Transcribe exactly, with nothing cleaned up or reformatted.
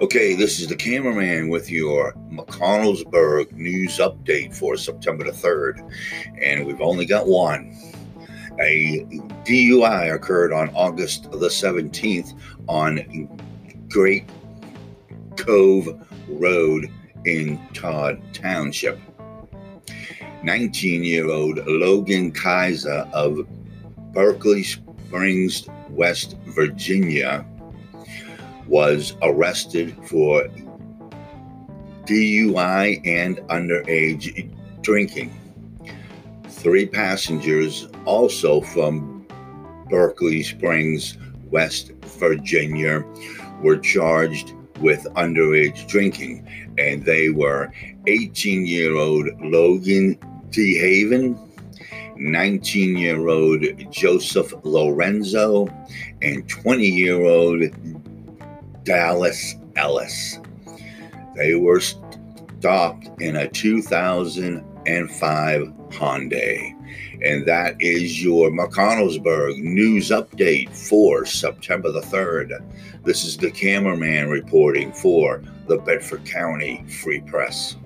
Okay, this is the cameraman with your McConnellsburg news update for September the third, and we've only got one. A D U I occurred on August the seventeenth on Great Cove Road in Todd Township. nineteen-year-old Logan Kaiser of Berkeley Springs, West Virginia, was arrested for D U I and underage drinking. Three passengers, also from Berkeley Springs, West Virginia, were charged with underage drinking, and they were eighteen-year-old Logan T. Haven, nineteen-year-old Joseph Lorenzo, and twenty-year-old Dallas Ellis. They were stopped in a two thousand five Hyundai. And that is your McConnellsburg news update for September the third. This is the cameraman reporting for the Bedford County Free Press.